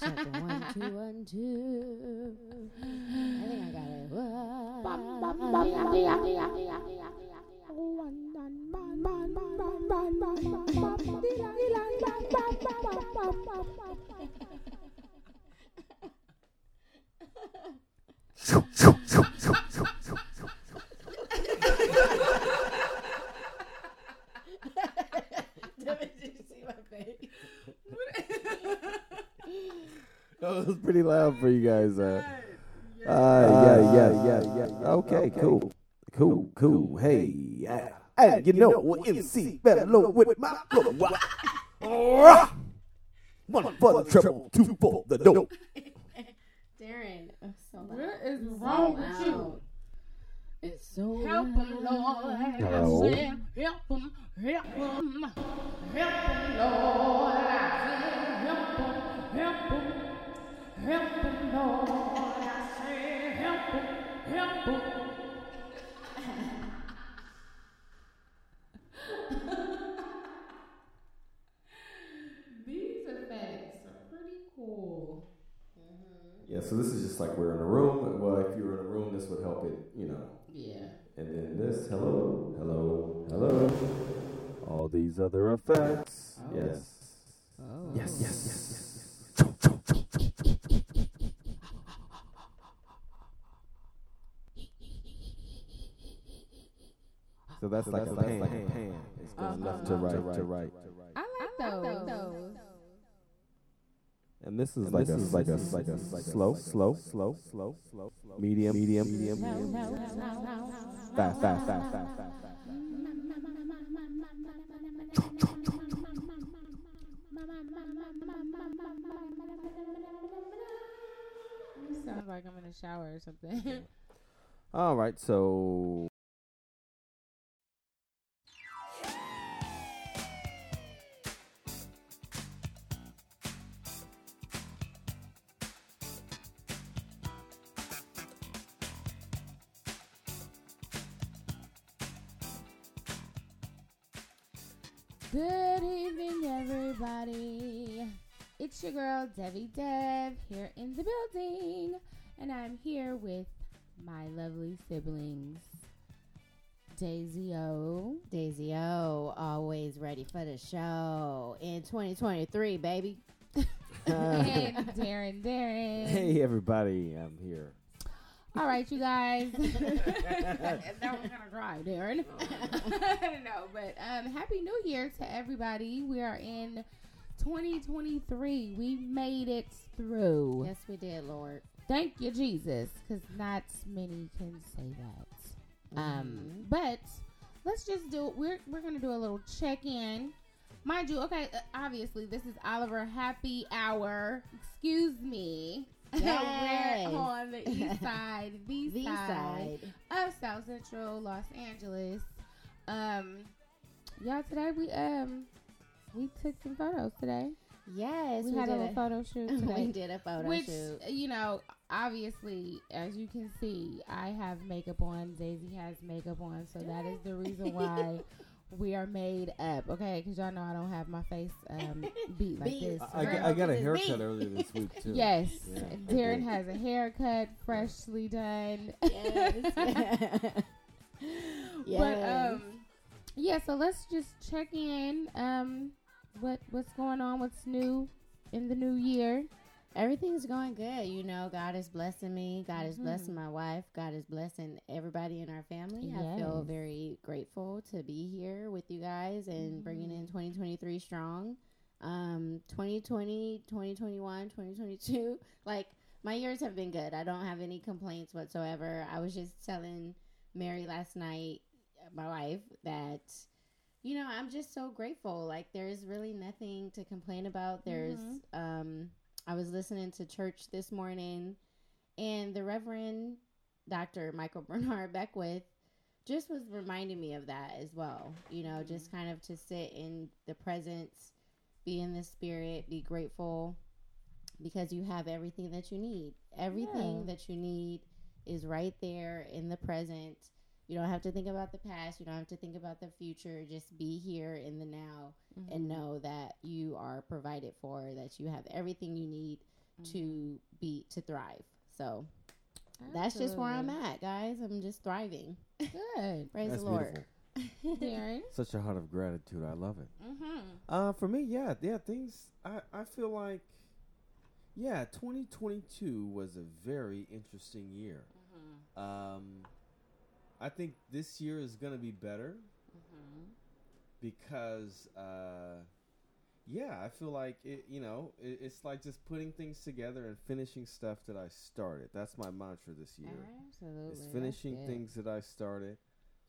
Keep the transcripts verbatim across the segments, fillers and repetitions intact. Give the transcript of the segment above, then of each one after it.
Check the one, two, one, two. I think I got it. Did you see my face? That was pretty loud for you guys. Uh, uh, yeah, yeah, yeah, yeah. Okay, cool. Cool, cool. Hey, yeah. Hey, you know what? M C better low with my flow. One for the treble, two for the dope. Darren, I'm so loud. What is wrong with you? It's so help him, Lord. Help him, help him, help him, Lord. Help him, help him. Help him, Lord, I say, help him, help him. These effects are pretty cool. Mm-hmm. Yeah, so this is just like we're in a room. Well, if you were in a room, this would help it, you know. Yeah. And then this, hello, hello, hello. All these other effects. Oh. Yes. Oh. Yes, yes, yes, yes. So that's so like that's a pan. Like pan. pan. It's going uh-huh. left to right, to right to right. I like those. I like those. And this is and like this a, is like a, like a, like a slow, slow, slow, slow, slow, medium, medium, medium, medium, fast, fast, fast, fast, fast, fast. Sounds like I'm in the shower or something. All right, so. Good evening, everybody. It's your girl, Debbie Dev, here in the building. And I'm here with my lovely siblings, Daisy O. Daisy O, always ready for the show in twenty twenty-three, baby. And Darren, Darren. Hey, everybody, I'm here. All right, you guys. That was kind of dry, Darren. No, but um, Happy New Year to everybody. We are in twenty twenty-three. We made it through. Yes, we did, Lord. Thank you, Jesus, because not many can say that. Mm-hmm. Um, but let's just do. We're we're gonna do a little check-in, mind you. Okay, uh, obviously this is Oliver Happy Hour. Excuse me. Yes. We're on the east side, the, the side, side of South Central Los Angeles. Um, y'all, today we um we took some photos today. Yes, we, we had a little photo shoot today. We did a photo which, shoot. Which, you know, obviously, as you can see, I have makeup on. Daisy has makeup on, so that is the reason why. We are made up, okay? Because y'all know I don't have my face um, beat like this. I, I, I got a haircut earlier this week, too. Yes. Yeah. Darren has a haircut, freshly done. Yes. Yes. But, um, yeah, so let's just check in. Um, what what's going on? What's new in the new year? Everything's going good. You know, God is blessing me. God is mm-hmm. blessing my wife. God is blessing everybody in our family. Yes. I feel very grateful to be here with you guys and mm-hmm. bringing in twenty twenty-three strong. Um, twenty twenty, twenty twenty-one, twenty twenty-two. Like, my years have been good. I don't have any complaints whatsoever. I was just telling Mary last night, my wife, that... You know, I'm just so grateful. Like, there's really nothing to complain about. There's... Mm-hmm. um. I was listening to church this morning, and the Reverend Doctor Michael Bernard Beckwith just was reminding me of that as well. You know, mm-hmm. just kind of to sit in the presence, be in the spirit, be grateful, because you have everything that you need. Everything yeah. that you need is right there in the present. You don't have to think about the past. You don't have to think about the future. Just be here in the now mm-hmm. and know that you are provided for, that you have everything you need mm. to be to thrive. So Absolutely. That's just where I'm at, guys. I'm just thriving. Good. Praise that's the Lord. Darren? Such a heart of gratitude. I love it. Mm-hmm. Uh, for me, yeah, yeah. Things I, I feel like, yeah, twenty twenty-two was a very interesting year. Mm-hmm. Um, I think this year is going to be better mm-hmm. because, uh, yeah, I feel like it. You know, it, it's like just putting things together and finishing stuff that I started. That's my mantra this year. Absolutely, it's finishing things that I started.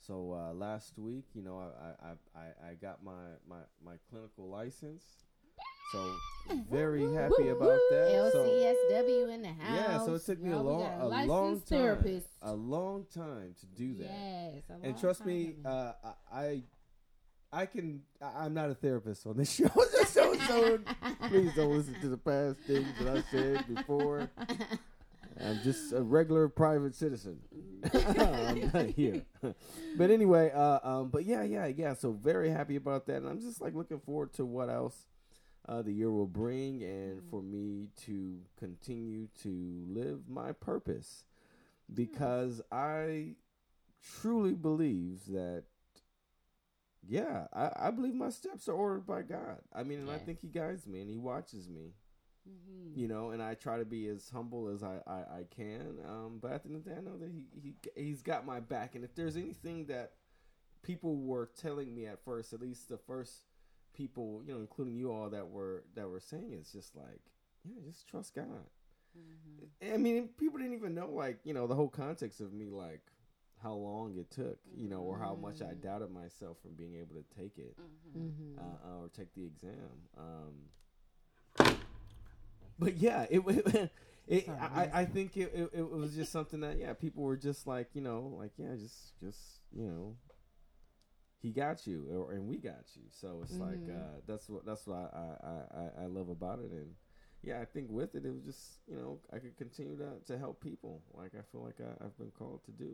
So uh, last week, you know, I I, I, I got my, my, my clinical license. So very happy about that. L C S W so, in the house. Yeah, so it took me Y'all, a long a, a long time therapist. a long time to do that. Yes, a long and trust time. me, uh, I I can I, I'm not a therapist on this show. so, so please don't listen to the past things that I said before. I'm just a regular private citizen. I'm not here. But anyway, uh, um, but yeah, yeah, yeah. So very happy about that. And I'm just like looking forward to what else uh, the year will bring and mm. for me to continue to live my purpose. Because mm. I truly believe that, yeah, I, I believe my steps are ordered by God. I mean, and yeah. I think he guides me and he watches me. You know, and I try to be as humble as I, I, I can. Um, but at the end of the day, I know that he, he, he's got my back. And if there's anything that people were telling me at first, at least the first people, you know, including you all that were that were saying, it's just like, yeah, just trust God. Mm-hmm. I mean, people didn't even know, like, you know, the whole context of me, like, how long it took, you know, or how much I doubted myself from being able to take it mm-hmm. uh, or take the exam. Um But yeah, it. it, it I, I think it, it it was just something that yeah, people were just like you know like yeah, just just you know, he got you or, and we got you. So it's mm-hmm. like uh, that's what that's what I, I, I, I love about it. And yeah, I think with it, it was just you know I could continue to to help people like I feel like I, I've been called to do.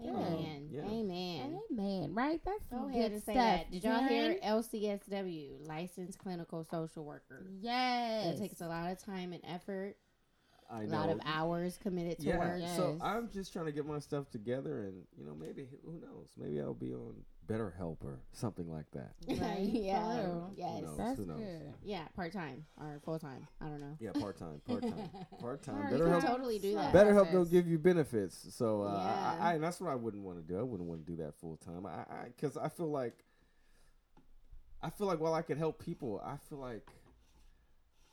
Amen. Um, yeah. Amen. Amen. Right? That's so good ahead and stuff. Say that. Did y'all hear L C S W, Licensed Clinical Social Worker? Yes. It takes a lot of time and effort. I a know. lot of hours committed to yeah. work. Yes. So I'm just trying to get my stuff together and, you know, maybe, who knows? Maybe I'll be on Better Help or something like that. Right? yeah. Or, yes. Who knows? That's who knows? Good. Yeah, part-time or full-time. I don't know. Yeah, part-time. Part-time. part-time. Better Help. Totally do that. Better Help don't give you benefits. So uh, yeah. I, I, and that's what I wouldn't want to do. I wouldn't want to do that full-time. I, I, 'cause I feel like, I feel like while I could help people, I feel like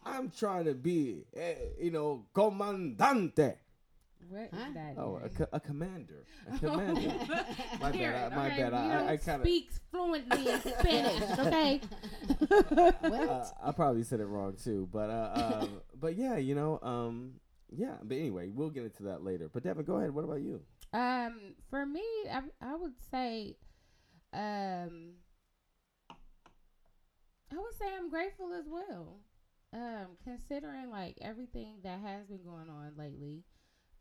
I'm trying to be, eh, you know, comandante. What is that? Oh, a, co- a commander. A commander. my bad. I, my right, bad. I, I kind of speaks fluently in Spanish. Okay. what? Uh, I probably said it wrong too, but uh, um, but yeah, you know, um, yeah. But anyway, we'll get into that later. But Devin, go ahead. What about you? Um, for me, I, I would say, um, I would say I'm grateful as well. Um, considering like everything that has been going on lately.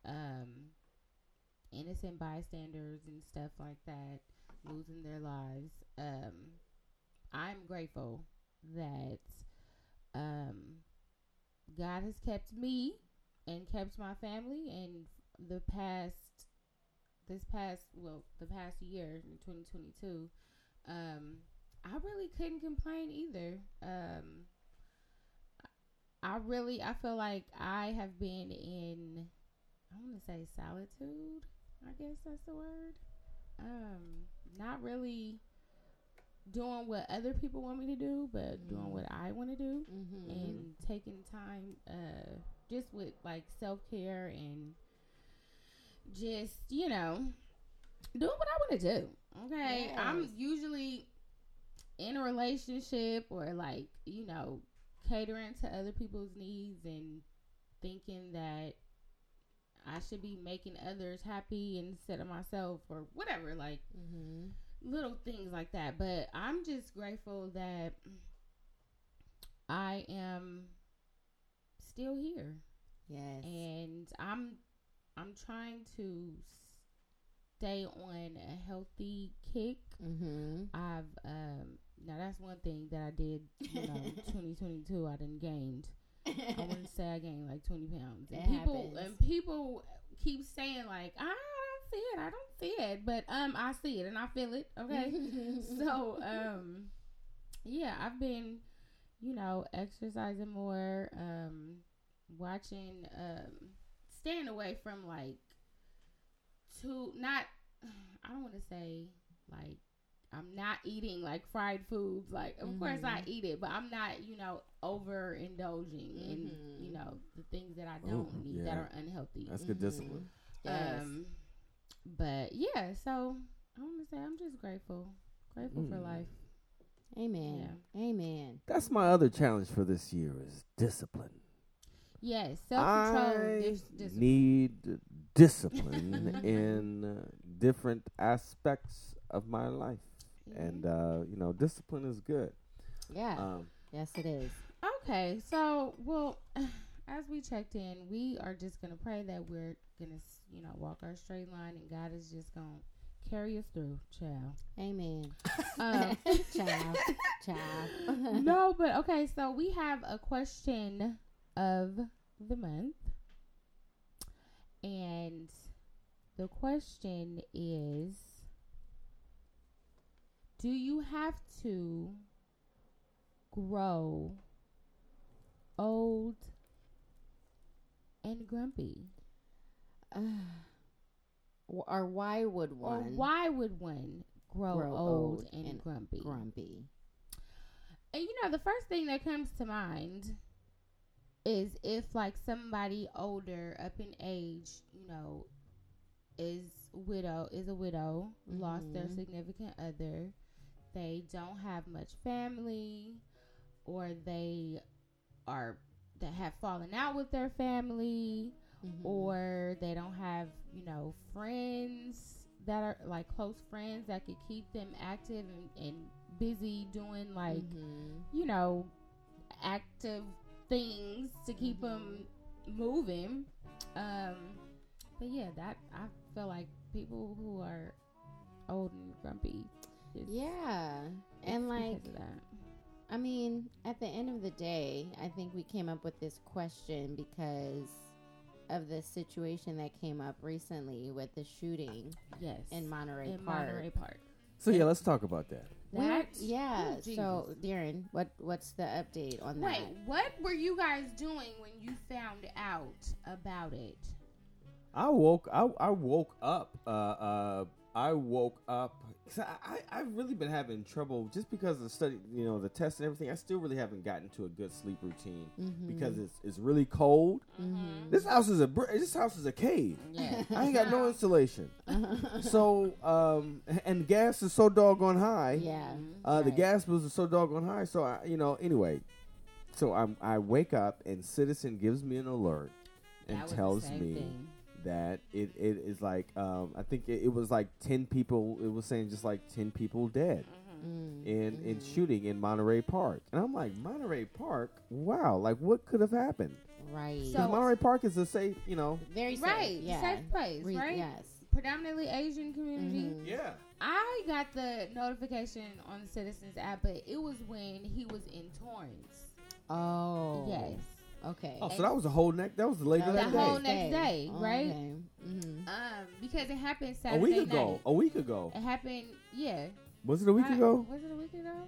Um, innocent bystanders and stuff like that losing their lives. Um, I'm grateful that um, God has kept me and kept my family. And the past, this past, well, the past year in twenty twenty-two, um, I really couldn't complain either. Um, I really, I feel like I have been in. I want to say solitude, I guess that's the word. Um, not really doing what other people want me to do, but mm-hmm. doing what I want to do mm-hmm. and taking time uh, just with like self-care and just, you know, doing what I want to do. Okay. Yes. I'm usually in a relationship or like, you know, catering to other people's needs and thinking that I should be making others happy instead of myself or whatever, like mm-hmm. little things like that. But I'm just grateful that I am still here. Yes. And I'm, I'm trying to stay on a healthy kick. Mm-hmm. I've, um, now that's one thing that I did, you know, twenty twenty-two, I done gained. I want to say I gained like twenty pounds. And it people happens. And people keep saying like, I don't see it, I don't see it, but um, I see it and I feel it. Okay, so um, yeah, I've been, you know, exercising more, um, watching, um, staying away from like too not. I don't want to say like. I'm not eating, like, fried foods. Like, of mm-hmm. course I eat it, but I'm not, you know, overindulging mm-hmm. in, you know, the things that I don't Ooh, need yeah. that are unhealthy. That's good mm-hmm. discipline. Yes. Um, but, yeah, so I want to say I'm just grateful. Grateful mm. for life. Amen. Yeah. Amen. That's my other challenge for this year is discipline. Yes, self-control. I dis- discipline. need discipline in uh, different aspects of my life. And, uh, you know, discipline is good. Yeah. Um, yes, it is. Okay. So, well, as we checked in, we are just going to pray that we're going to, you know, walk our straight line, and God is just going to carry us through. Child. Amen. um, child. Child. No, but okay. So we have a question of the month. And the question is, do you have to grow old and grumpy? Uh, or why would one? Or why would one grow, grow old, old and, and grumpy? Grumpy. And you know, the first thing that comes to mind is if like somebody older up in age, you know, is widow is a widow, mm-hmm. lost their significant other. They don't have much family, or they are that have fallen out with their family, mm-hmm. or they don't have, you know, friends that are like close friends that could keep them active and, and busy doing like, mm-hmm. you know, active things to keep mm-hmm. them moving. Um, but yeah, that I feel like people who are old and grumpy. It's, yeah, and like, I mean, at the end of the day, I think we came up with this question because of the situation that came up recently with the shooting yes. in Monterey in Park. Monterey Park. So, yeah, let's talk about that. That, yeah, oh, so, Darren, what, what's the update on that? Wait, what were you guys doing when you found out about it? I woke, I, I woke up, uh, uh, I woke up, because I, I, I've really been having trouble, just because of the study, you know, the tests and everything, I still really haven't gotten to a good sleep routine, mm-hmm. because it's it's really cold. Mm-hmm. This house is a this house is a cave. Yeah. I ain't got no insulation. So, um, and gas is so doggone high. Yeah. Uh, right. The gas bills are so doggone high, so, I, you know, anyway, so I'm, I wake up, and Citizen gives me an alert and that tells me thing. That it, it is like um, I think it, it was like ten people. It was saying just like ten people dead mm-hmm. in mm-hmm. in shooting in Monterey Park, and I'm like Monterey Park. Wow, like what could have happened? Right. So Monterey Park is a safe, you know, very safe, right, yeah. safe place, Re- right? Yes, predominantly Asian community. Mm-hmm. Yeah. I got the notification on the Citizens app, but it was when he was in Torrance. Oh. Yes. Okay. Oh, so that was the whole next. That was the later that day. The whole next day, right? Okay. Mm-hmm. Um, because it happened Saturday night. A week ago. Night. A week ago. It happened. Yeah. Was it a week I, ago? Was it a week ago?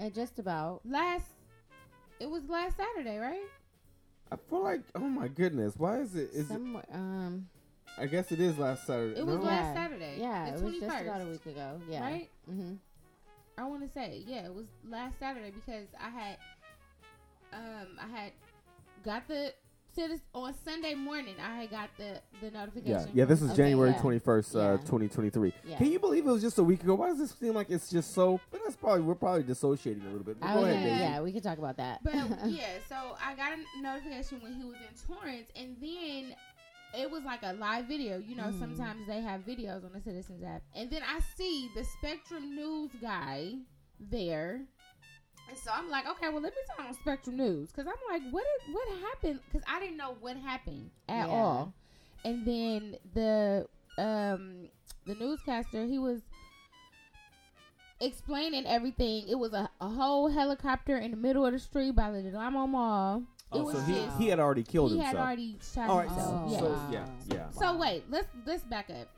Uh, just about last. It was last Saturday, right? I feel like, oh my goodness, why is it? Is Some, it um, I guess it is last Saturday. It was no? last yeah. Saturday. Yeah, the it was twenty-first, just about a week ago. Yeah. Right. Mm-hmm. I want to say, yeah, it was last Saturday because I had. Um, I had got the citizen on Sunday morning. I had got the, the notification. Yeah, yeah. This is okay, January twenty first, twenty twenty three. Can you believe it was just a week ago? Why does this seem like it's just so? But that's probably we're probably dissociating a little bit. Go ahead, Daisy. Yeah, we can talk about that. But yeah, so I got a notification when he was in Torrance, and then it was like a live video. You know, mm. sometimes they have videos on the Citizens app, and then I see the Spectrum News guy there. And so I'm like, okay, well, let me turn on Spectrum News. Because I'm like, what is, what happened? Because I didn't know what happened at yeah. all. And then the um, the newscaster, he was explaining everything. It was a, a whole helicopter in the middle of the street by the Del Amo Mall. Oh, it was so he, just, he had already killed he himself. He had already shot All right, himself. So, so, yeah, yeah. So wait, let's let's back up.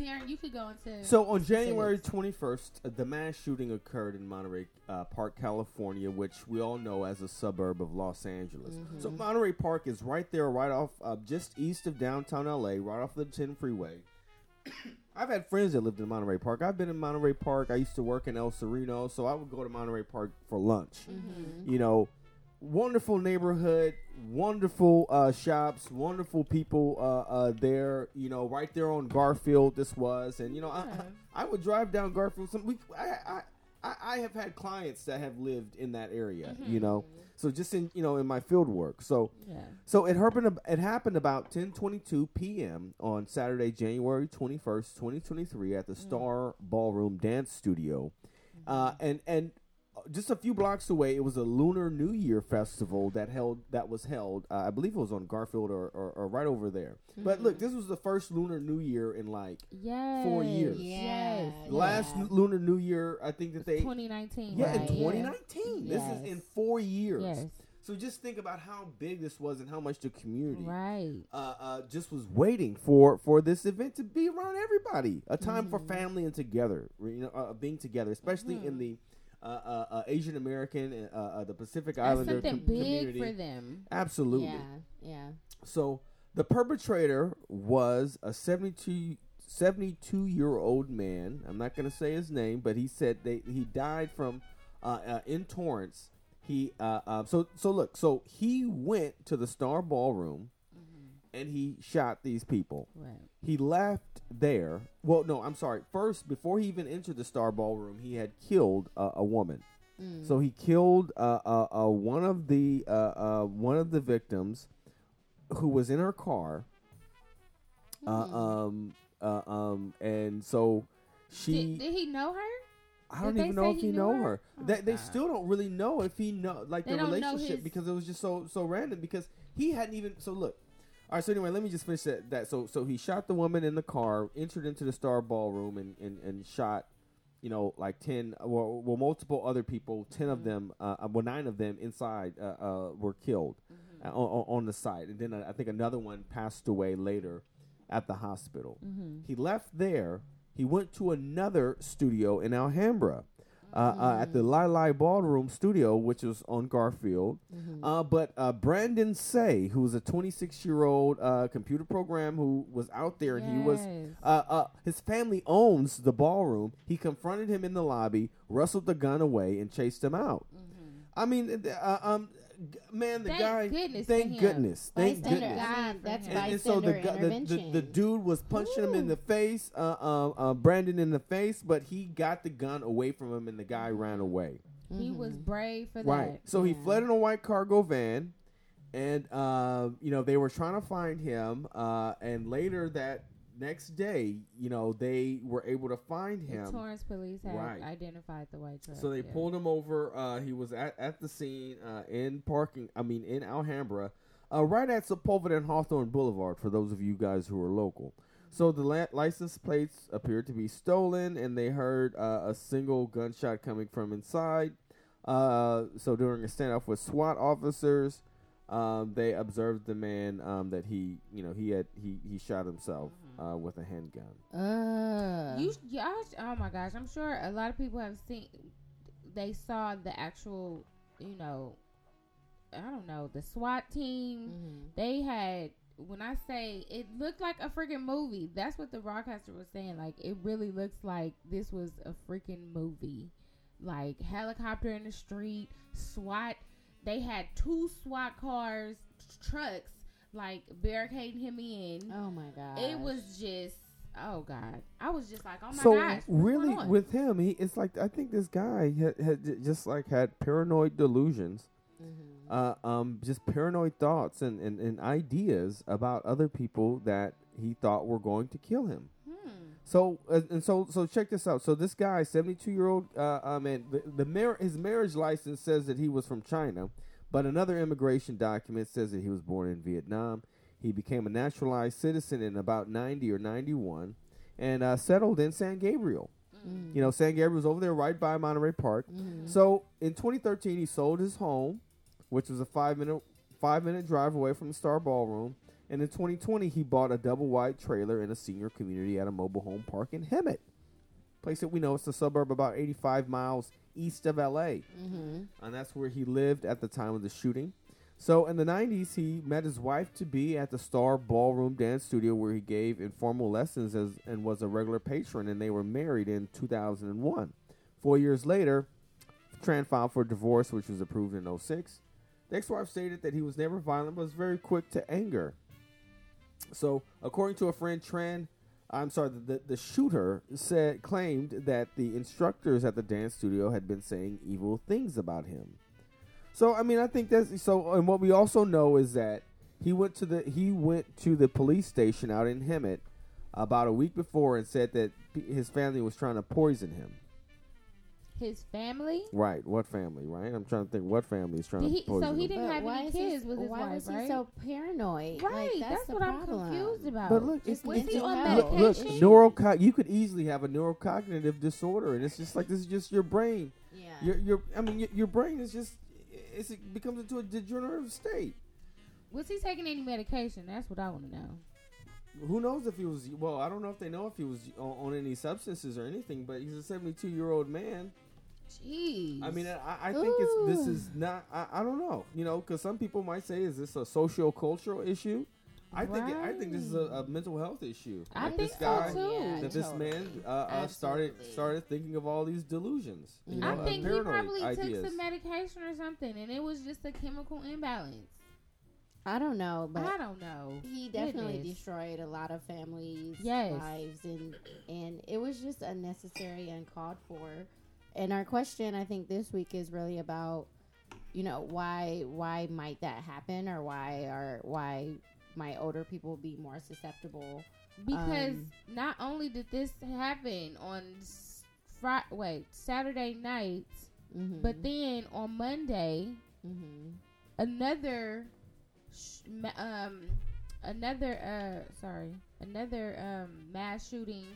Darren, you could go into... So on January twenty-first, the mass shooting occurred in Monterey uh, Park, California, which we all know as a suburb of Los Angeles. Mm-hmm. So Monterey Park is right there, right off, uh, just east of downtown L A, right off the ten freeway. I've had friends that lived in Monterey Park. I've been in Monterey Park. I used to work in El Sereno, so I would go to Monterey Park for lunch. Mm-hmm. You know, wonderful neighborhood, wonderful uh, shops, wonderful people uh, uh, there. You know, right there on Garfield, this was, and you know, yeah. I, I would drive down Garfield. Some, we, I, I, I have had clients that have lived in that area. Mm-hmm. You know, so just in you know in my field work. So, yeah. so it happened. It happened about ten twenty-two p.m. on Saturday, January twenty-first, twenty twenty-three, at the mm-hmm. Star Ballroom Dance Studio, mm-hmm. uh, and and. Just a few blocks away, it was a Lunar New Year festival that held that was held. Uh, I believe it was on Garfield or, or, or right over there. Mm-hmm. But look, this was the first Lunar New Year in like yes. four years. Yes, yes. Last yeah. Lunar New Year, I think that they twenty nineteen. Yeah, right. In twenty nineteen. Yes. This is in four years. Yes. So just think about how big this was and how much the community right. uh, uh, just was waiting for, for this event to be around everybody. A time mm-hmm. for family and together, you know, uh, being together, especially mm-hmm. in the. Uh, uh, uh, Asian American, uh, uh, the Pacific Islander com- community. Something big for them. Absolutely. Yeah, yeah. So the perpetrator was a seventy-two, seventy-two-year-old man. I'm not going to say his name, but he said they he died from uh, uh, in Torrance. He uh, uh, so so look. So he went to the Star Ballroom. And he shot these people. Right. He left there. Well, no, I'm sorry. First, before he even entered the Star Ballroom, he had killed uh, a woman. Mm. So he killed uh, uh, uh, one of the uh, uh, one of the victims, who was in her car. Mm. Uh, um, uh, um, and so she. Did, did he know her? I don't Did even know if he, he know her. her. Oh, they, they still don't really know if he know like the relationship his... because it was just so so random because he hadn't even. So look. All right, so anyway, let me just finish that. that. So so he shot the woman in the car, entered into the Star Ballroom, and, and, and shot, you know, like ten, well, well multiple other people, ten mm-hmm. of them, uh, well, nine of them inside uh, uh, were killed mm-hmm. on, on the site. And then I think another one passed away later at the hospital. Mm-hmm. He left there. He went to another studio in Alhambra. Uh, mm-hmm. uh, at the Lai Lai Ballroom Studio, which was on Garfield. Mm-hmm. Uh, but uh, Brandon Tsay, who was a twenty-six-year-old uh, computer programmer who was out there, yes. and he was uh, uh, his family owns the ballroom. He confronted him in the lobby, wrestled the gun away, and chased him out. Mm-hmm. I mean, uh, um, man, the thank guy. Goodness thank goodness. Thank bystander. goodness. God, that's and, and so the, the, the, the dude was punching Ooh. him in the face, uh, uh, uh, Brandon in the face, but he got the gun away from him and the guy ran away. Mm-hmm. He was brave for right. that. Right. So yeah. he fled in a white cargo van and, uh, you know, they were trying to find him. Uh, and later that next day, you know, they were able to find him. The Torrance police had right. identified the white truck. So they yeah. pulled him over. Uh, he was at, at the scene uh, in parking, I mean, in Alhambra, uh, right at Sepulveda and Hawthorne Boulevard, for those of you guys who are local. Mm-hmm. So the la- license plates appeared to be stolen, and they heard uh, a single gunshot coming from inside. Uh, so during a standoff with SWAT officers, um, they observed the man um, that he, you know, he had he, he shot himself. Mm-hmm. Uh, with a handgun. Uh, you, y'all, oh my gosh! I'm sure a lot of people have seen. They saw the actual, you know, I don't know, the SWAT team. Mm-hmm. They had. When I say it looked like a freaking movie, that's what the broadcaster was saying. Like it really looks like this was a freaking movie. Like helicopter in the street, SWAT. They had two SWAT cars, trucks. Like barricading him in. Oh my god! It was just oh god. I was just like oh my so gosh. So really, with him, he it's like I think this guy had, had just like had paranoid delusions, mm-hmm. uh, um, just paranoid thoughts and, and, and ideas about other people that he thought were going to kill him. Hmm. So uh, and so so check this out. So this guy, seventy-two year old uh, uh, man, the, the mar- his marriage license says that he was from China. But another immigration document says that he was born in Vietnam. He became a naturalized citizen in about ninety or ninety-one and uh, settled in San Gabriel. Mm. You know, San Gabriel was over there right by Monterey Park. Mm-hmm. So in twenty thirteen, he sold his home, which was a five minute five minute drive away from the Star Ballroom. And in twenty twenty, he bought a double-wide trailer in a senior community at a mobile home park in Hemet. Place that we know, it's a suburb about eighty-five miles east of L A. Mm-hmm. And that's where he lived at the time of the shooting. So in the nineties, he met his wife-to-be at the Star Ballroom Dance Studio, where he gave informal lessons as, and was a regular patron, and they were married in two thousand one. Four years later, Tran filed for divorce, which was approved in oh six. The ex-wife stated that he was never violent, but was very quick to anger. So, according to a friend, Tran, I'm sorry, the, the shooter said claimed that the instructors at the dance studio had been saying evil things about him. So, I mean, I think that's so. And what we also know is that he went to the he went to the police station out in Hemet about a week before and said that his family was trying to poison him. His family? Right. What family, right? I'm trying to think what family is trying Did he, to poison So he him. didn't but have any kids with his why wife, Why was he so paranoid? Right. Like, that's, that's what problem. I'm confused about. But look, it's was he on medication? Look, look neurocog- you could easily have a neurocognitive disorder, and it's just like this is just your brain. Yeah. Your, your, I mean, your, your brain is just, it's, it becomes into a degenerative state. Was he taking any medication? That's what I want to know. Who knows if he was, well, I don't know if they know if he was on, on any substances or anything, but he's a seventy-two-year-old man. Jeez. I mean, I, I think Ooh. it's this is not. I, I don't know, you know, because some people might say, "Is this a socio-cultural issue?" I right. think it, I think this is a, a mental health issue. I like think this guy, so too. Yeah, that totally. This man uh, uh, started started thinking of all these delusions. You know, I think uh, he probably ideas. took some medication or something, and it was just a chemical imbalance. I don't know, but I don't know. He definitely Goodness. destroyed a lot of families' yes. lives, and and it was just unnecessary, uncalled for. And our question, I think, this week is really about, you know, why why might that happen, or why are why might older people be more susceptible? Because um, not only did this happen on Friday, wait, Saturday night, mm-hmm. but then on Monday, mm-hmm. another sh- um another uh sorry another um mass shooting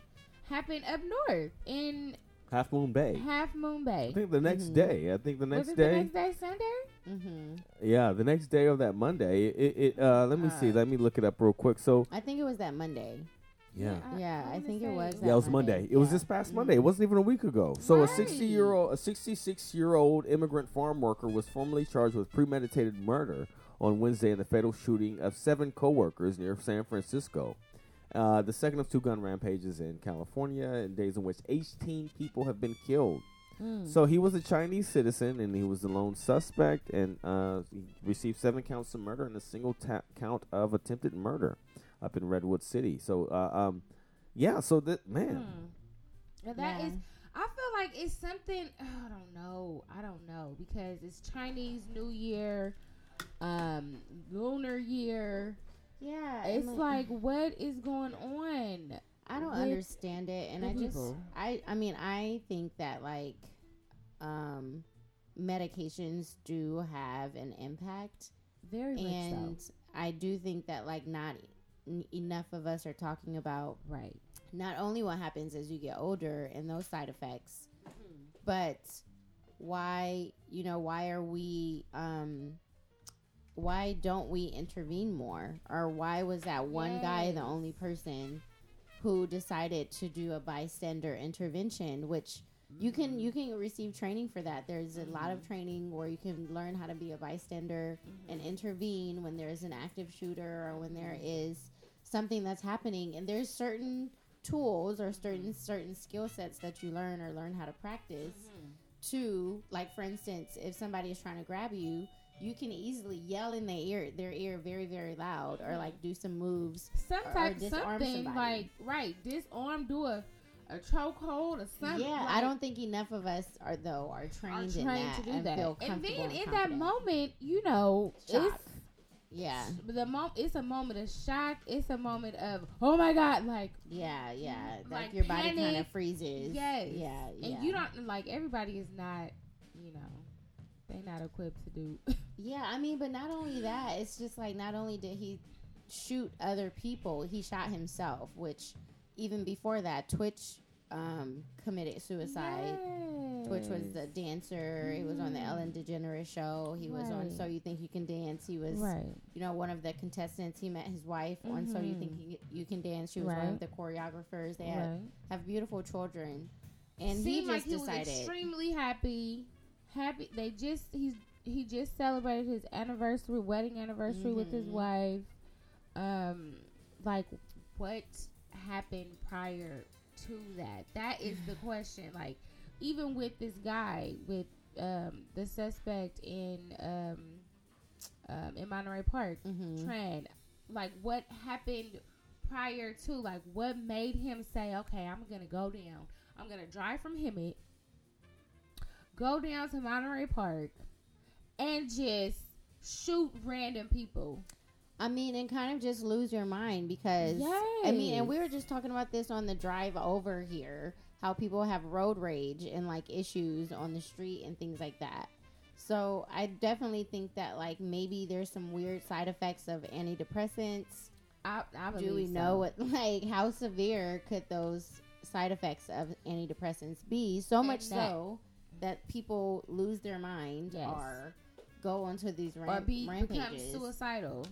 happened up north in Half Moon Bay. Half Moon Bay. I think the next mm-hmm. day. I think the next was it day. Was the next day Sunday? Mm-hmm. Yeah, the next day of that Monday. It. it uh, let me uh, see. Let me look it up real quick. So I think it was that Monday. Yeah. Yeah, yeah I, I think it was. That yeah, it was Monday. Monday. It yeah. was this past mm-hmm. Monday. It wasn't even a week ago. So right. a sixty-year-old, a sixty-six-year-old immigrant farm worker was formally charged with premeditated murder on Wednesday in the fatal shooting of seven coworkers near San Francisco. Uh, the second of two gun rampages in California in days in which eighteen people have been killed. Mm. So he was a Chinese citizen, and he was the lone suspect, and uh, he received seven counts of murder and a single ta- count of attempted murder up in Redwood City. So, uh, um, yeah, so that, man. Mm. That yeah. is, I feel like it's something, oh, I don't know, I don't know, because it's Chinese New Year, um, Lunar Year. Yeah, it's like, like what is going on? I don't understand it, and I just I I mean I think that like um medications do have an impact, very much so, and I do think that like not en- enough of us are talking about right not only what happens as you get older and those side effects, mm-hmm. but why you know why are we um. why don't we intervene more? Or why was that one yes. guy the only person who decided to do a bystander intervention, which mm-hmm. you can you can receive training for that. There's a mm-hmm. lot of training where you can learn how to be a bystander mm-hmm. and intervene when there is an active shooter or when there is something that's happening. And there's certain tools or certain, mm-hmm. certain skill sets that you learn or learn how to practice mm-hmm. to, like, for instance, if somebody is trying to grab you, you can easily yell in their ear, their ear very, very loud, or like do some moves, some type or, or something somebody. like right, disarm, do a a chokehold or something. Yeah, like, I don't think enough of us are though are trained, are trained in that to do and that. Feel comfortable. And then and in that moment, you know, shock. it's yeah, the mom. It's a moment of shock. It's a moment of oh my god, like yeah, yeah, like, like your panic. Body kind of freezes. Yes, yeah, yeah, and you don't like everybody is not, you know. They not equipped to do. Yeah, I mean, but not only that, it's just like not only did he shoot other people, he shot himself, which even before that, Twitch um, committed suicide, yes. which was the dancer. He mm. was on the Ellen DeGeneres show. He right. was on So You Think You Can Dance. He was, right. you know, one of the contestants. He met his wife mm-hmm. on So You Think You Can Dance. She was right. one of the choreographers. They right. have, have beautiful children. And Seemed he just like he decided. was extremely happy. Happy. They just, he's, he just celebrated his anniversary, wedding anniversary mm-hmm. with his wife. Um, like, what happened prior to that? That is the question. Like, even with this guy, with um, the suspect in um, um, in Monterey Park, mm-hmm. Tran, like, what happened prior to? Like, what made him say, okay, I'm going to go down. I'm going to drive from Hemet, go down to Monterey Park, and just shoot random people. I mean, and kind of just lose your mind because, yes. I mean, and we were just talking about this on the drive over here, how people have road rage and, like, issues on the street and things like that. So I definitely think that, like, maybe there's some weird side effects of antidepressants. I, I believe Do we so. know what, like, how severe could those side effects of antidepressants be? So much that, so that people lose their mind yes. or go onto these ram- or be, rampages. Become suicidal.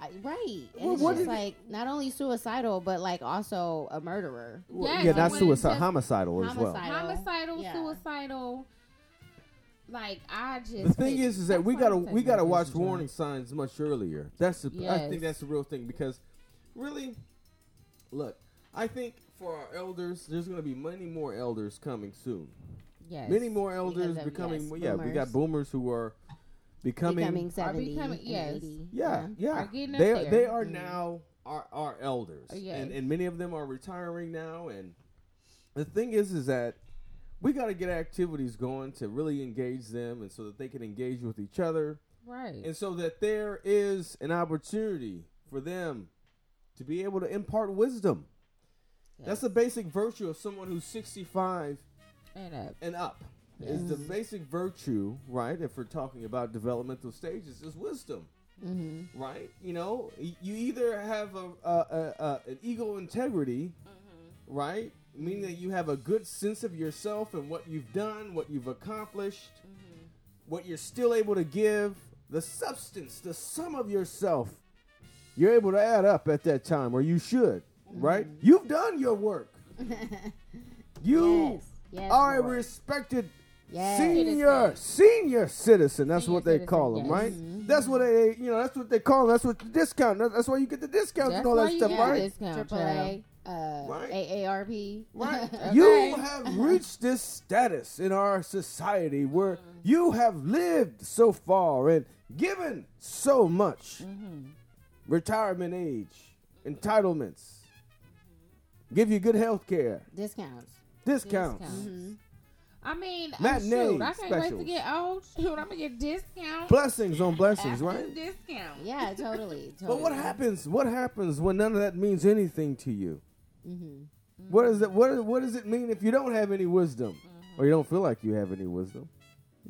I, right. And well, it's just like, it? not only suicidal, but, like, also a murderer. Well, yes, yeah, not suicidal, homicidal, homicidal as well. Homicidal, yeah. suicidal. Like, I just... The thing is, is that we gotta we gotta watch warning signs much earlier. That's the, yes. I think that's the real thing because, really, look, I think for our elders, there's going to be many more elders coming soon. Yes. Many more elders them, becoming... Yes, well, yeah, we got boomers who are... Becoming, becoming seventy, are becoming, yes. eighty. Yeah, yeah. yeah. Are they, are, they are mm-hmm. now our, our elders. Yes. And, and many of them are retiring now. And the thing is, is that we got to get activities going to really engage them and so that they can engage with each other. Right. And so that there is an opportunity for them to be able to impart wisdom. Yes. That's the basic virtue of someone who's sixty-five and up. And up. Yes. Is the basic virtue, right, if we're talking about developmental stages, is wisdom, mm-hmm. right? You know, you either have a, a, a, a an ego integrity, mm-hmm. right, meaning that you have a good sense of yourself and what you've done, what you've accomplished, mm-hmm. what you're still able to give, the substance, the sum of yourself, you're able to add up at that time, or you should, mm-hmm. right? You've done your work. you yes. Yes, are Lord. a respected... Yes. Senior, senior citizen. That's senior what they citizen, call them, yes. right? Mm-hmm. That's what they, you know, that's what they call them. That's what the discount. That's, that's why you get the discounts and all that stuff, right? Triple A, uh, right? A A R P, right? okay. You have reached this status in our society where mm-hmm. you have lived so far and given so much. Mm-hmm. Retirement age, entitlements, mm-hmm. give you good health care, discounts, discounts. discounts. Mm-hmm. I mean, oh, shoot, I can't specials. wait to get old. Shoot, I'm going to get discounts. Blessings on blessings, right? Discount. Yeah, totally, totally. But what happens? What happens when none of that means anything to you? Mm-hmm. Mm-hmm. What is that? What, what does it mean if you don't have any wisdom? Mm-hmm. Or you don't feel like you have any wisdom?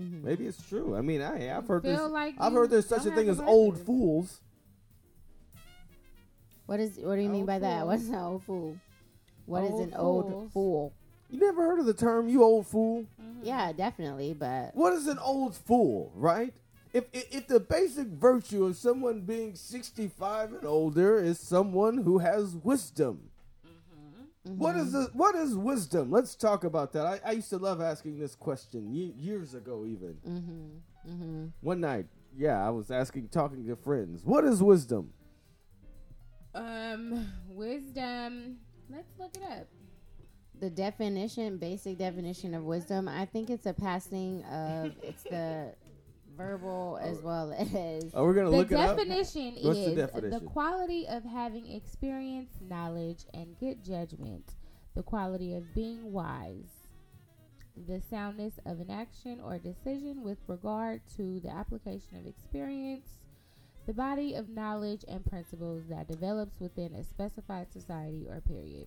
Mm-hmm. Maybe it's true. I mean, I, I've heard this. Like I've heard there's such a thing as old fools. What is? What do you old mean by fool. that? What's an old fool? What old is an old fools. fool? You never heard of the term, you old fool? Mm-hmm. Yeah, definitely, but... What is an old fool, right? If, if if the basic virtue of someone being sixty-five and older is someone who has wisdom. Mm-hmm. Mm-hmm. What is the, what is wisdom? Let's talk about that. I, I used to love asking this question ye- years ago, even. Mm-hmm. Mm-hmm. One night, yeah, I was asking, talking to friends. What is wisdom? Um, wisdom... Let's look it up. The definition, basic definition of wisdom, I think it's a passing of, it's the verbal as well as... Oh, we're going to look it up? The definition is the quality of having experience, knowledge, and good judgment, the quality of being wise, the soundness of an action or decision with regard to the application of experience, the body of knowledge and principles that develops within a specified society or period.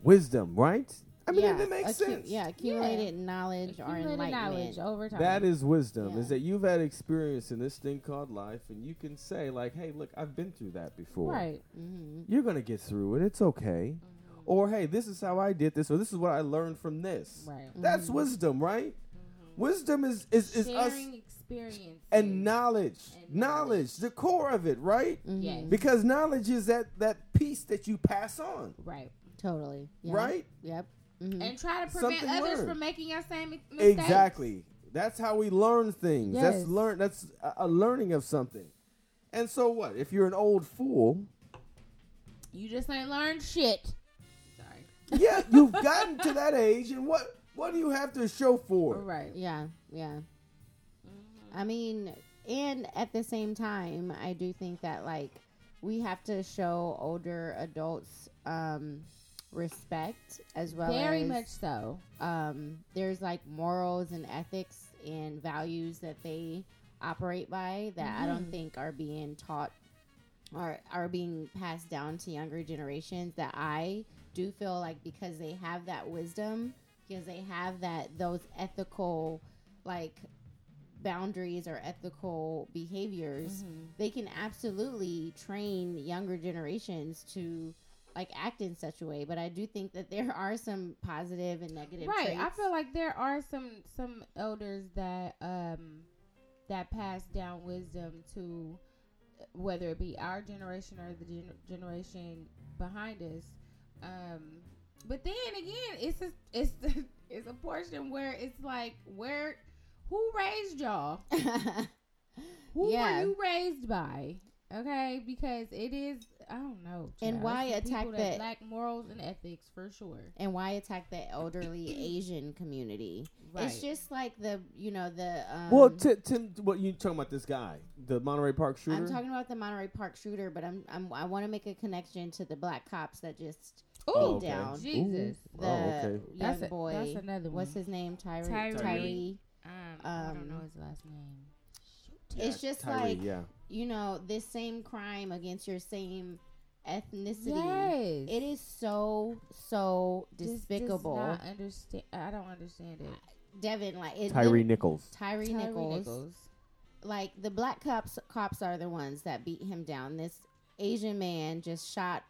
Wisdom, right? I mean, yeah. that makes Accu- sense. Yeah, accumulated yeah. knowledge accumulated or enlightenment. Knowledge over time. That is wisdom, yeah. is that you've had experience in this thing called life, and you can say, like, hey, look, I've been through that before. Right. Mm-hmm. You're going to get through it. It's okay. Mm-hmm. Or, hey, this is how I did this, or this is what I learned from this. Right. That's mm-hmm. wisdom, right? Mm-hmm. Wisdom is, is, is us. Sharing experience. And knowledge. And knowledge. Knowledge, the core of it, right? Mm-hmm. Yes. Because knowledge is that, that piece that you pass on. Right. Totally. Yep. Right? Yep. Mm-hmm. And try to prevent Something others learned. from making your same mistakes. Exactly. That's how we learn things. Yes. That's learn. That's a, a learning of something. And so what? If you're an old fool, you just ain't learned shit. Sorry. Yeah, you've gotten to that age, and what? What do you have to show for it? Right. Yeah. Yeah. Mm-hmm. I mean, and at the same time, I do think that like we have to show older adults. Um, respect as well very as, much so um there's like morals and ethics and values that they operate by that mm-hmm. I don't think are being taught or are being passed down to younger generations, that I do feel like because they have that wisdom, because they have that those ethical like boundaries or ethical behaviors, mm-hmm. they can absolutely train younger generations to like act in such a way. But I do think that there are some positive and negative right. traits. I feel like there are some some elders that um that pass down wisdom to whether it be our generation or the gen- generation behind us. Um, but then again, it's a, it's a, it's a portion where it's like, where who raised y'all? Who yeah. were you raised by? Okay, because it is. I don't know. Child. And why attack the black morals and ethics for sure? And why attack the elderly Asian community? Right. It's just like the you know the um, well, t- t- what you talking about this guy, the Monterey Park shooter? I'm talking about the Monterey Park shooter, but I'm, I'm I want to make a connection to the black cops that just Ooh, oh, okay. down Jesus. Ooh. The oh, okay. young that's boy. A, that's another one. What's his name? Tyree. Tyree. Tyree. Um, um, I don't know his last name. Shoot. It's yeah, just Tyree, like. Yeah. You know, this same crime against your same ethnicity. Yes. It is so, so despicable. Does, does not understand. I don't understand it. Devin, like... It, Tyree it, Nichols. Tyree, Tyree Nichols. Nichols. Like, the black cops cops are the ones that beat him down. This Asian man just shot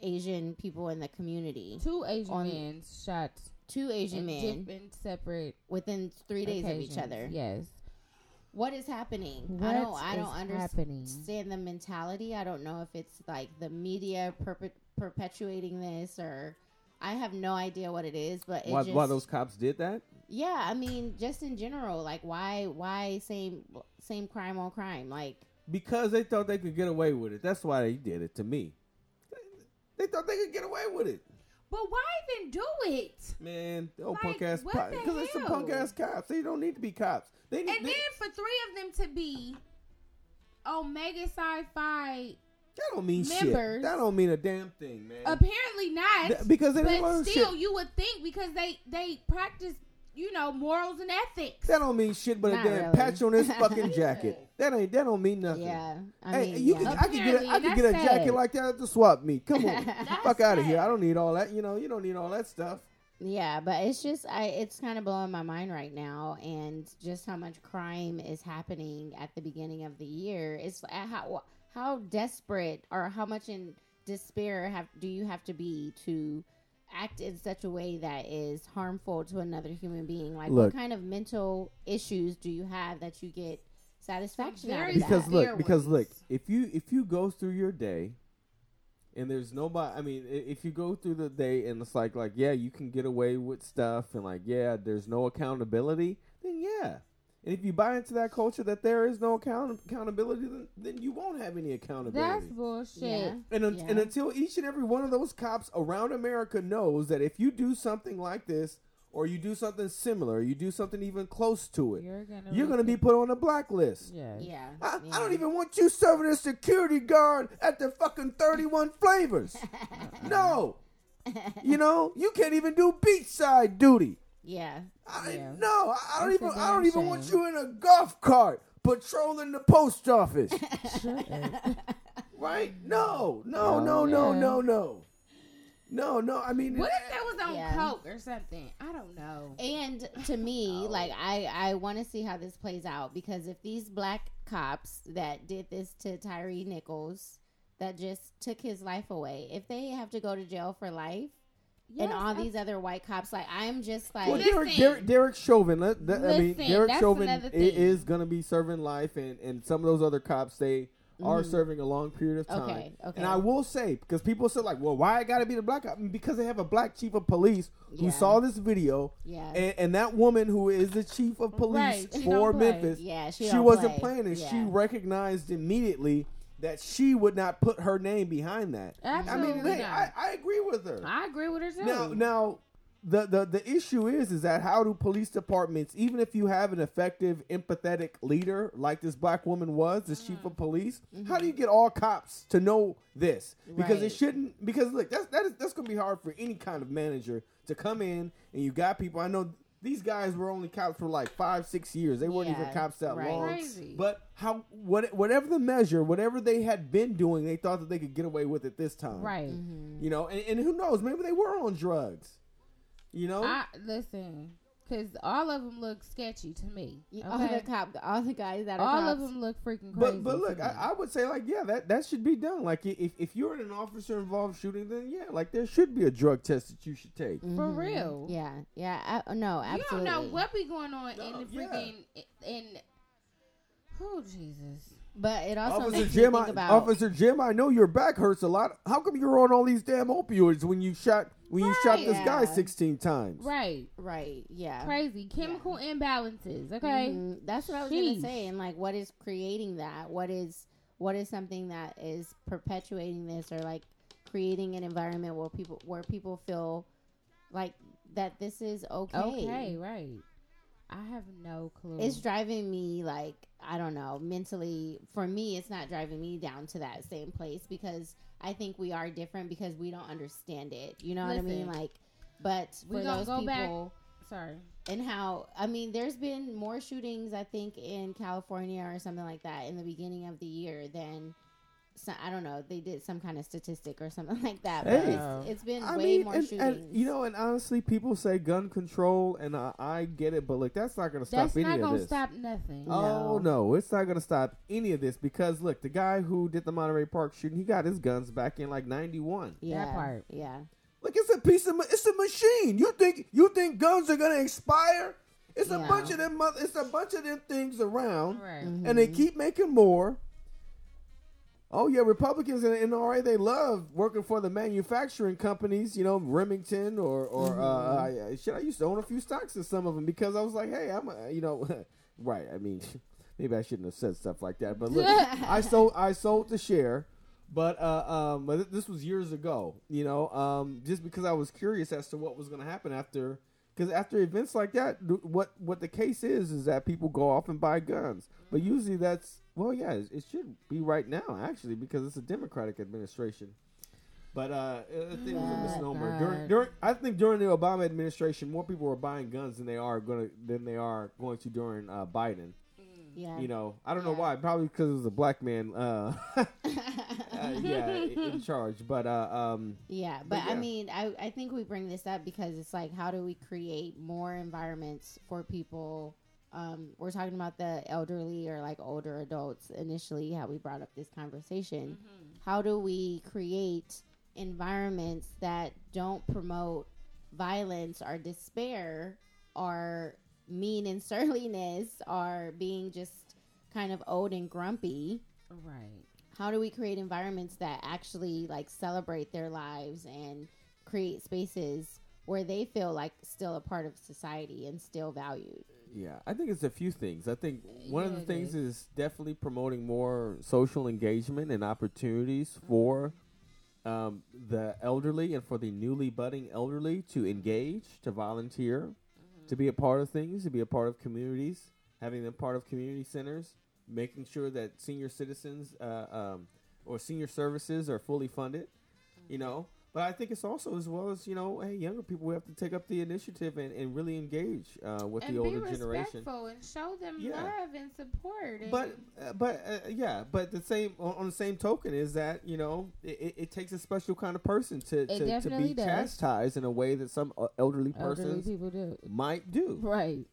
Asian people in the community. Two Asian men shot... Two Asian men. Different, separate... Within three days occasions. Of each other. Yes. What is happening? What I don't. I don't understand happening? the mentality. I don't know if it's like the media perpe- perpetuating this, or I have no idea what it is. But it why, just, why those cops did that? Yeah, I mean, just in general, like why? Why same same crime on crime? Like because they thought they could get away with it. That's why they did it to me. They thought they could get away with it. But why even do it? Man, the old like, punk ass cops. Because it's some punk ass cops. They don't need to be cops. They need, and they, then for three of them to be Omega Sci-Fi that don't mean members, shit. That don't mean a damn thing, man. Apparently not. Th- because they but didn't learn still, shit. You would think because they, they practice, you know, morals and ethics. That don't mean shit, but not a damn really. patch on this fucking jacket. That ain't that don't mean nothing. Yeah, I mean, hey, you yeah. Can, I could get a, I could get a jacket sad. like that at the swap meet. Come on, fuck out of here. I don't need all that. You know, you don't need all that stuff. Yeah, but it's just I. It's kind of blowing my mind right now, and just how much crime is happening at the beginning of the year. It's how how desperate or how much in despair have do you have to be to act in such a way that is harmful to another human being? Like, look, what kind of mental issues do you have that you get satisfaction out of that? Because look, because look, if you if you go through your day and there's nobody, I mean, if you go through the day and it's like like yeah, you can get away with stuff and like yeah, there's no accountability, then yeah. And if you buy into that culture that there is no account- accountability, then, then you won't have any accountability. That's bullshit. Yeah. And, un- yeah. and until each and every one of those cops around America knows that if you do something like this, or you do something similar, or you do something even close to it, you're gonna, you're gonna be put on a blacklist. Yes. Yeah. I, yeah. I don't even want you serving as security guard at the fucking thirty-one Flavors. No. You know, you can't even do beachside duty. Yeah. I yeah. no, I don't That's even I don't even shame. want you in a golf cart patrolling the post office. Right? No, no, oh, no, yeah. no, no, no. No, no, I mean what if that was on yeah. coke or something? I don't know. And to me, oh. like I, I wanna see how this plays out, because if these black cops that did this to Tyree Nichols, that just took his life away, if they have to go to jail for life, Yes, and all I, these other white cops, like, I'm just like... Well, Derek, Derek, Derek Chauvin, let, that, listen, I mean, Derek Chauvin is going to be serving life, and, and some of those other cops, they mm-hmm. are serving a long period of time. Okay, okay. And I will say, because people say, like, well, why I got to be the black cop? I mean, because they have a black chief of police who yeah. saw this video, yeah. and, and that woman who is the chief of police right. for Memphis, yeah, she, she wasn't play. playing, and yeah. she recognized immediately... that she would not put her name behind that. Absolutely. I mean, they, I, I agree with her. I agree with her too. Now, now the, the, the issue is, is that how do police departments, even if you have an effective, empathetic leader like this black woman was, this mm. chief of police, mm-hmm. how do you get all cops to know this? Because right. it shouldn't, because look, that's, that is, that's going to be hard for any kind of manager to come in and you got people. I know these guys were only cops for like five, six years. They weren't yeah, even cops that right. long. Crazy. But how, what, whatever the measure, whatever they had been doing, they thought that they could get away with it this time. Right. Mm-hmm. You know, and, and who knows? Maybe they were on drugs. You know? I, listen, because all of them look sketchy to me. Okay? All the cop, all the guys that are all cops. of them look freaking crazy. But, but look, I, I would say like, yeah, that, that should be done. Like if, if you're in an officer involved shooting, then yeah, like there should be a drug test that you should take. Mm-hmm. For real. Yeah. Yeah. I, no, absolutely. You don't know what be going on no, in the freaking, yeah. in, in oh, Jesus. But it also Officer makes Jim, me think I, about... Officer Jim, I know your back hurts a lot. How come you're on all these damn opioids when you shot when right, you shot this yeah. guy sixteen times? Right, right, yeah. Crazy. Chemical yeah. imbalances, okay? Mm-hmm. That's what I was going to say. And, like, what is creating that? What is what is something that is perpetuating this or, like, creating an environment where people where people feel, like, that this is okay? Okay, right. I have no clue. It's driving me, like, I don't know, mentally. For me, it's not driving me down to that same place because I think we are different because we don't understand it. You know Listen, what I mean? Like, but for those go people, back. sorry. And how? I mean, there's been more shootings, I think, in California or something like that in the beginning of the year than. So, I don't know. They did some kind of statistic or something like that. But hey, it's, it's been I way mean, more and, shootings. And, you know, and honestly, people say gun control, and uh, I get it, but look, that's not going to stop any of this. That's not going to stop nothing. Oh, no, no it's not going to stop any of this because, look, the guy who did the Monterey Park shooting, he got his guns back in like ninety-one. Yeah, that part. Yeah. Look, it's a piece of, it's a machine. You think, you think guns are going to expire? It's yeah. a bunch of them. It's a bunch of them things around, right. mm-hmm. and they keep making more. Oh, yeah, Republicans in the N R A, they love working for the manufacturing companies, you know, Remington or, or mm-hmm. uh, shit, I used to own a few stocks in some of them because I was like, hey, I'm, a, you know, right, I mean, maybe I shouldn't have said stuff like that, but look, I sold I sold the share, but uh, um, this was years ago, you know, um, just because I was curious as to what was going to happen after, because after events like that, what, what the case is, is that people go off and buy guns, but usually that's, well, yeah, it should be right now, actually, because it's a Democratic administration. But uh, I think it was a misnomer. During, during, I think during the Obama administration, more people were buying guns than they are going to than they are going to during uh, Biden. Yeah, you know, I don't yeah. know why. Probably because it was a black man. Uh, uh, yeah, in charge. But uh, um, yeah, but, but yeah. I mean, I I think we bring this up because it's like, how do we create more environments for people? Um, we're talking about the elderly or like older adults initially, how we brought up this conversation. Mm-hmm. How do we create environments that don't promote violence or despair or mean and surliness or being just kind of old and grumpy? Right. How do we create environments that actually like celebrate their lives and create spaces where they feel like still a part of society and still valued? Yeah, I think it's a few things. I think one yeah, of the things is. is definitely promoting more social engagement and opportunities for um, the elderly and for the newly budding elderly to engage, to volunteer, mm-hmm. to be a part of things, to be a part of communities, having them part of community centers, making sure that senior citizens uh, um, or senior services are fully funded, mm-hmm. you know. But I think it's also as well as, you know, hey, younger people, we have to take up the initiative and, and really engage uh, with and the older generation. And be respectful and show them yeah. love and support. And but, uh, but uh, yeah, but the same on, on the same token is that, you know, it, it takes a special kind of person to, to, to be does. chastised in a way that some elderly, elderly persons people do. might do. Right.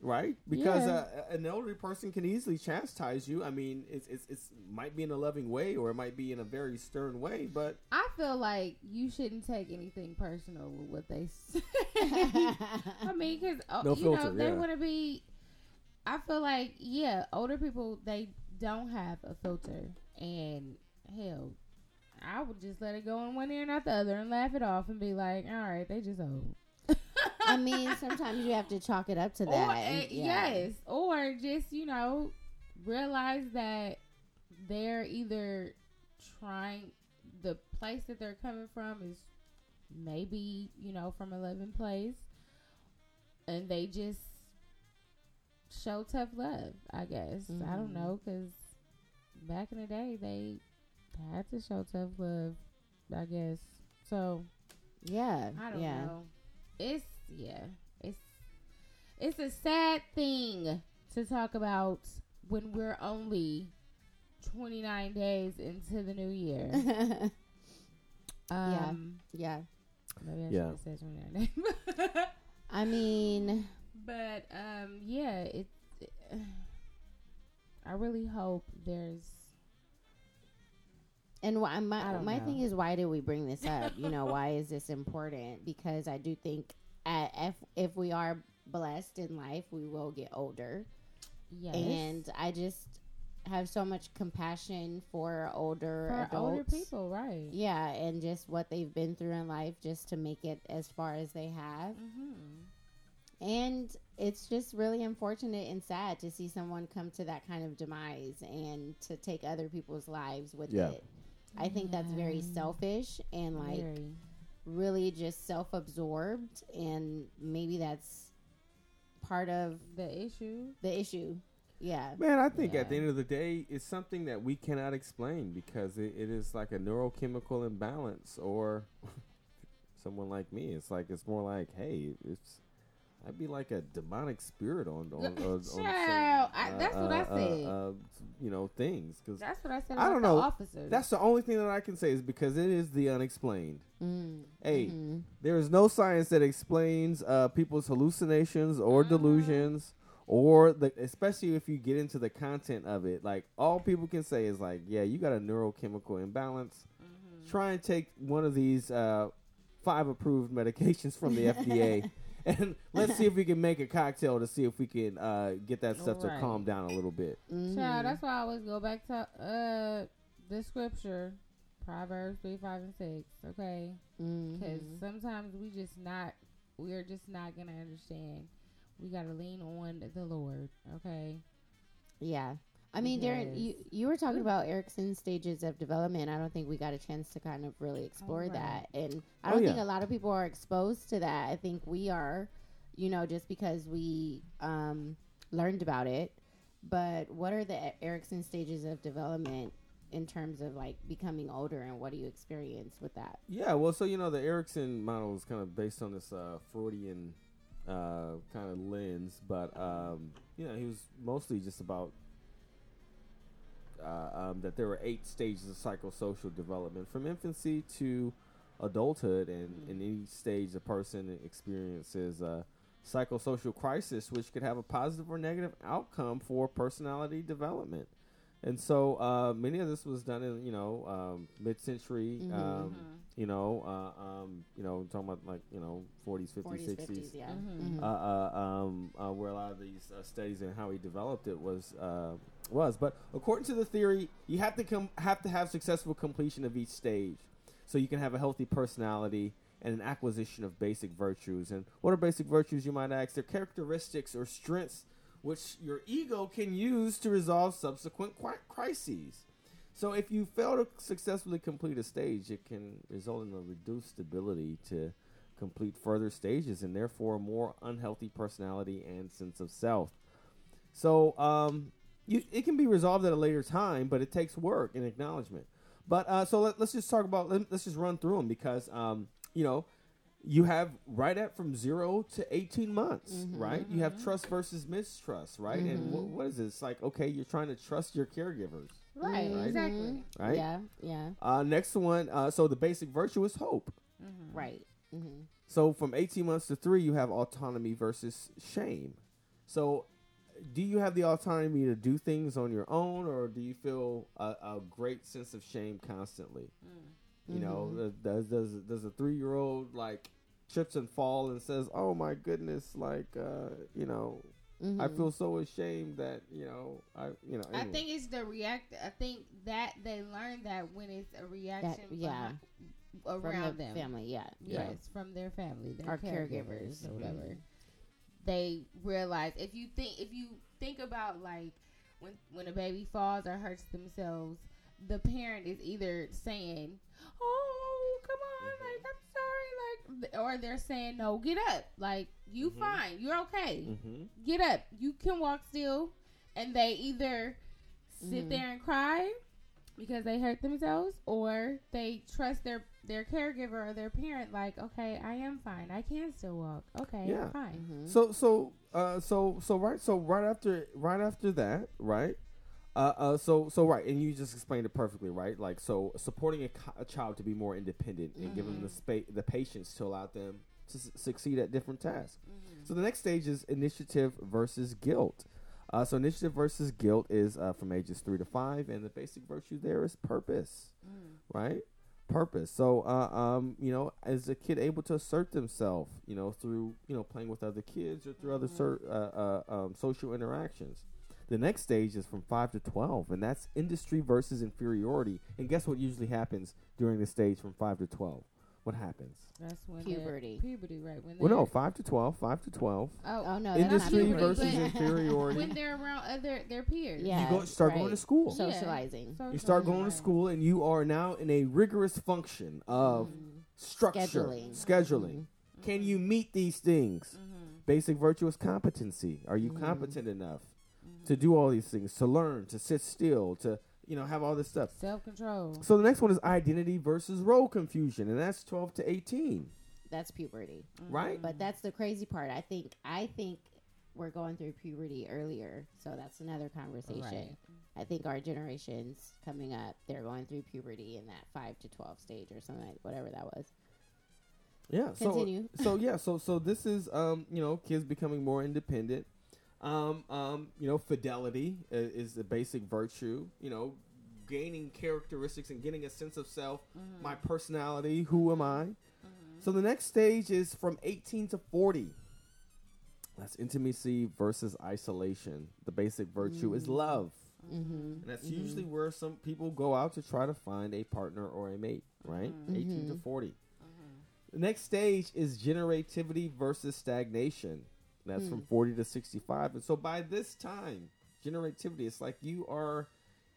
Right? Because yeah. uh, an elderly person can easily chastise you. I mean, it's, it's it's might be in a loving way or it might be in a very stern way, but I feel like you shouldn't take anything personal with what they say. I mean, because, no you filter, know, they yeah. want to be... I feel like, yeah, older people, they don't have a filter. And, hell, I would just let it go in one ear and out the other and laugh it off and be like, all right, they just old. I mean, sometimes you have to chalk it up to that. Or, and, yeah. Yes. Or just, you know, realize that they're either trying, the place that they're coming from is maybe, you know, from a loving place. And they just show tough love, I guess. Mm-hmm. I don't know, because back in the day, they had to show tough love, I guess. So, yeah. I don't yeah. know. It's, yeah, it's it's a sad thing to talk about when we're only twenty-nine days into the new year. um, yeah. Yeah. Maybe I yeah. should have said twenty-nine days. I mean. But, um, yeah, it, it, I really hope there's. And why, my my know. thing is, why did we bring this up? You know, why is this important? Because I do think at, if if we are blessed in life, we will get older. Yes. And I just have so much compassion for older for adults. older people, right? Yeah, and just what they've been through in life, just to make it as far as they have. Mm-hmm. And it's just really unfortunate and sad to see someone come to that kind of demise and to take other people's lives with yeah. it. I think that's very selfish and like very. really just self-absorbed, and maybe that's part of the issue. The issue, yeah. Man, I think yeah. at the end of the day, it's something that we cannot explain because it, it is like a neurochemical imbalance. Or someone like me, it's like it's more like, hey, it's I'd be like a demonic spirit on on, on, on some, uh, I, that's uh, what I said. Uh, uh, uh, you know, things. Cause that's what I said about I don't know. the officers. That's the only thing that I can say is because it is the unexplained. Mm. Hey, mm-hmm. there is no science that explains uh, people's hallucinations or mm. delusions, or the, especially if you get into the content of it. Like, all people can say is like, yeah, you got a neurochemical imbalance. Mm-hmm. Try and take one of these uh, five approved medications from the F D A. And let's see if we can make a cocktail to see if we can uh, get that stuff right. to calm down a little bit. Mm-hmm. Child, that's why I always go back to uh, the scripture, Proverbs three, five, and six. Okay, because mm-hmm. sometimes we just not, we are just not gonna understand. We gotta lean on the Lord. Okay. Yeah, I mean, yes. Darren, you you were talking about Erickson's stages of development. I don't think we got a chance to kind of really explore oh, right. that. And I don't oh, yeah. think a lot of people are exposed to that. I think we are, you know, just because we um, learned about it. But what are the Erickson stages of development in terms of, like, becoming older, and what do you experience with that? Yeah, well, so, you know, the Erickson model is kind of based on this uh, Freudian uh, kind of lens. But, um, you know, he was mostly just about... Uh, um, that there were eight stages of psychosocial development from infancy to adulthood, and mm-hmm. in each stage a person experiences a psychosocial crisis, which could have a positive or negative outcome for personality development. And so uh, many of this was done in you know um, mid-century, mm-hmm. Um, mm-hmm. you know, uh, um, you know, talking about like you know forties, fifties, sixties, yeah. mm-hmm. uh, uh, um, uh, where a lot of these uh, studies and how he developed it was. Uh, was but according to the theory, you have to come have to have successful completion of each stage so you can have a healthy personality and an acquisition of basic virtues. And what are basic virtues, you might ask? They're characteristics or strengths which your ego can use to resolve subsequent crises. So if you fail to successfully complete a stage, it can result in a reduced ability to complete further stages, and therefore a more unhealthy personality and sense of self. So um You, it can be resolved at a later time, but it takes work and acknowledgement. But uh, so let, let's just talk about, let, let's just run through them because, um, you know, you have right at from zero to eighteen months, mm-hmm, right? Mm-hmm. You have trust versus mistrust, right? Mm-hmm. And wh- what is this? Like, okay, you're trying to trust your caregivers. Right, right? Exactly. Right? Yeah, yeah. Uh, next one, uh, so the basic virtue is hope. Mm-hmm. Right. Mm-hmm. So from eighteen months to three, you have autonomy versus shame. So do you have the autonomy to do things on your own, or do you feel a, a great sense of shame constantly? Mm. You mm-hmm. know, does, does, does a three-year-old like trips and fall and says, oh my goodness, like, uh, you know, mm-hmm. I feel so ashamed that, you know, I, you know, anyway. I think it's the react. I think that they learn that when it's a reaction. That, yeah. Around from their them. Family. Yeah. Yes. Yeah. From their family. Their Our caregivers, caregivers or whatever. Mm-hmm. They realize if you think if you think about like when when a baby falls or hurts themselves, the parent is either saying, "Oh, come on, mm-hmm. like I'm sorry," like, or they're saying, "No, get up, like you mm-hmm. fine, you're okay, mm-hmm. get up, you can walk still," and they either mm-hmm. sit there and cry because they hurt themselves, or they trust their their caregiver or their parent, like, okay, I am fine. I can still walk. Okay, yeah. I'm fine. Mm-hmm. So, so, uh, so, so, right. So, right after, right after that, right. Uh, uh, so, so, right. And you just explained it perfectly, right? Like, so, supporting a, co- a child to be more independent and mm-hmm. giving the space, the patience to allow them to su- succeed at different tasks. Mm-hmm. So, the next stage is initiative versus guilt. Uh, so initiative versus guilt is uh, from ages three to five, and the basic virtue there is purpose, mm. right? Purpose. So, uh, um, you know, is a kid able to assert themselves, you know, through, you know, playing with other kids or through mm-hmm. other cer- uh, uh, um, social interactions? The next stage is from five to twelve, and that's industry versus inferiority. And guess what usually happens during the stage from five to twelve? What happens? That's when puberty. Puberty, right? When well, no, five to twelve, five to twelve. Oh, oh no, industry versus inferiority. When they're around other their peers, yeah, you go, start right. going to school, socializing. Yeah. You start going to school, and you are now in a rigorous function of mm-hmm. structure, scheduling. scheduling. Mm-hmm. Can you meet these things? Mm-hmm. Basic virtue is competency. Are you mm-hmm. competent enough mm-hmm. to do all these things? To learn, to sit still, to You know, have all this stuff. Self-control. So the next one is identity versus role confusion, and that's twelve to eighteen. That's puberty, mm-hmm. right? But that's the crazy part. I think I think we're going through puberty earlier, so that's another conversation. Right. I think our generations coming up, they're going through puberty in that five to twelve stage or something, like whatever that was. Yeah. Continue. So, so yeah. So so this is um you know kids becoming more independent. Um, um, you know, fidelity is, is the basic virtue, you know, gaining characteristics and getting a sense of self, mm-hmm. my personality, who am I? Mm-hmm. So the next stage is from eighteen to forty. That's intimacy versus isolation. The basic virtue mm-hmm. is love. Mm-hmm. And that's mm-hmm. usually where some people go out to try to find a partner or a mate, right? Mm-hmm. eighteen to forty. Mm-hmm. The next stage is generativity versus stagnation. That's mm. from forty to sixty-five. And so by this time, generativity, it's like you are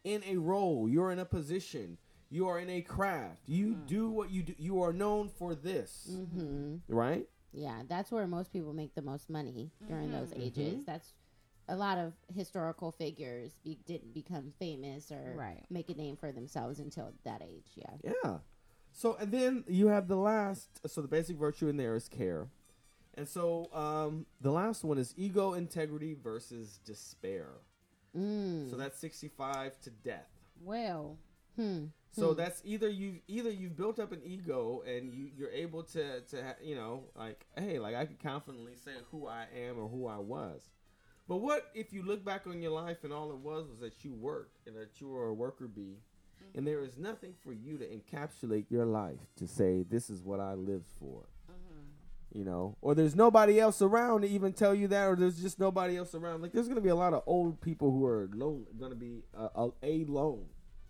in a role. You're in a position. You are in a craft. You mm. do what you do. You are known for this. Mm-hmm. Right? Yeah, that's where most people make the most money during mm-hmm. those ages. Mm-hmm. That's a lot of historical figures be- didn't become famous or right. make a name for themselves until that age. Yeah. Yeah. So and then you have the last. So the basic virtue in there is care. And so um, the last one is ego integrity versus despair. Mm. So that's sixty-five to death. Well, hmm. so hmm. that's either you either you've built up an ego and you, you're able to to ha- you know like hey like I can confidently say who I am or who I was. But what if you look back on your life and all it was was that you worked and that you were a worker bee, mm-hmm. and there is nothing for you to encapsulate your life to say this is what I lived for. You know, or there's nobody else around to even tell you that, or there's just nobody else around. Like, there's going to be a lot of old people who are lone, going to be uh, alone.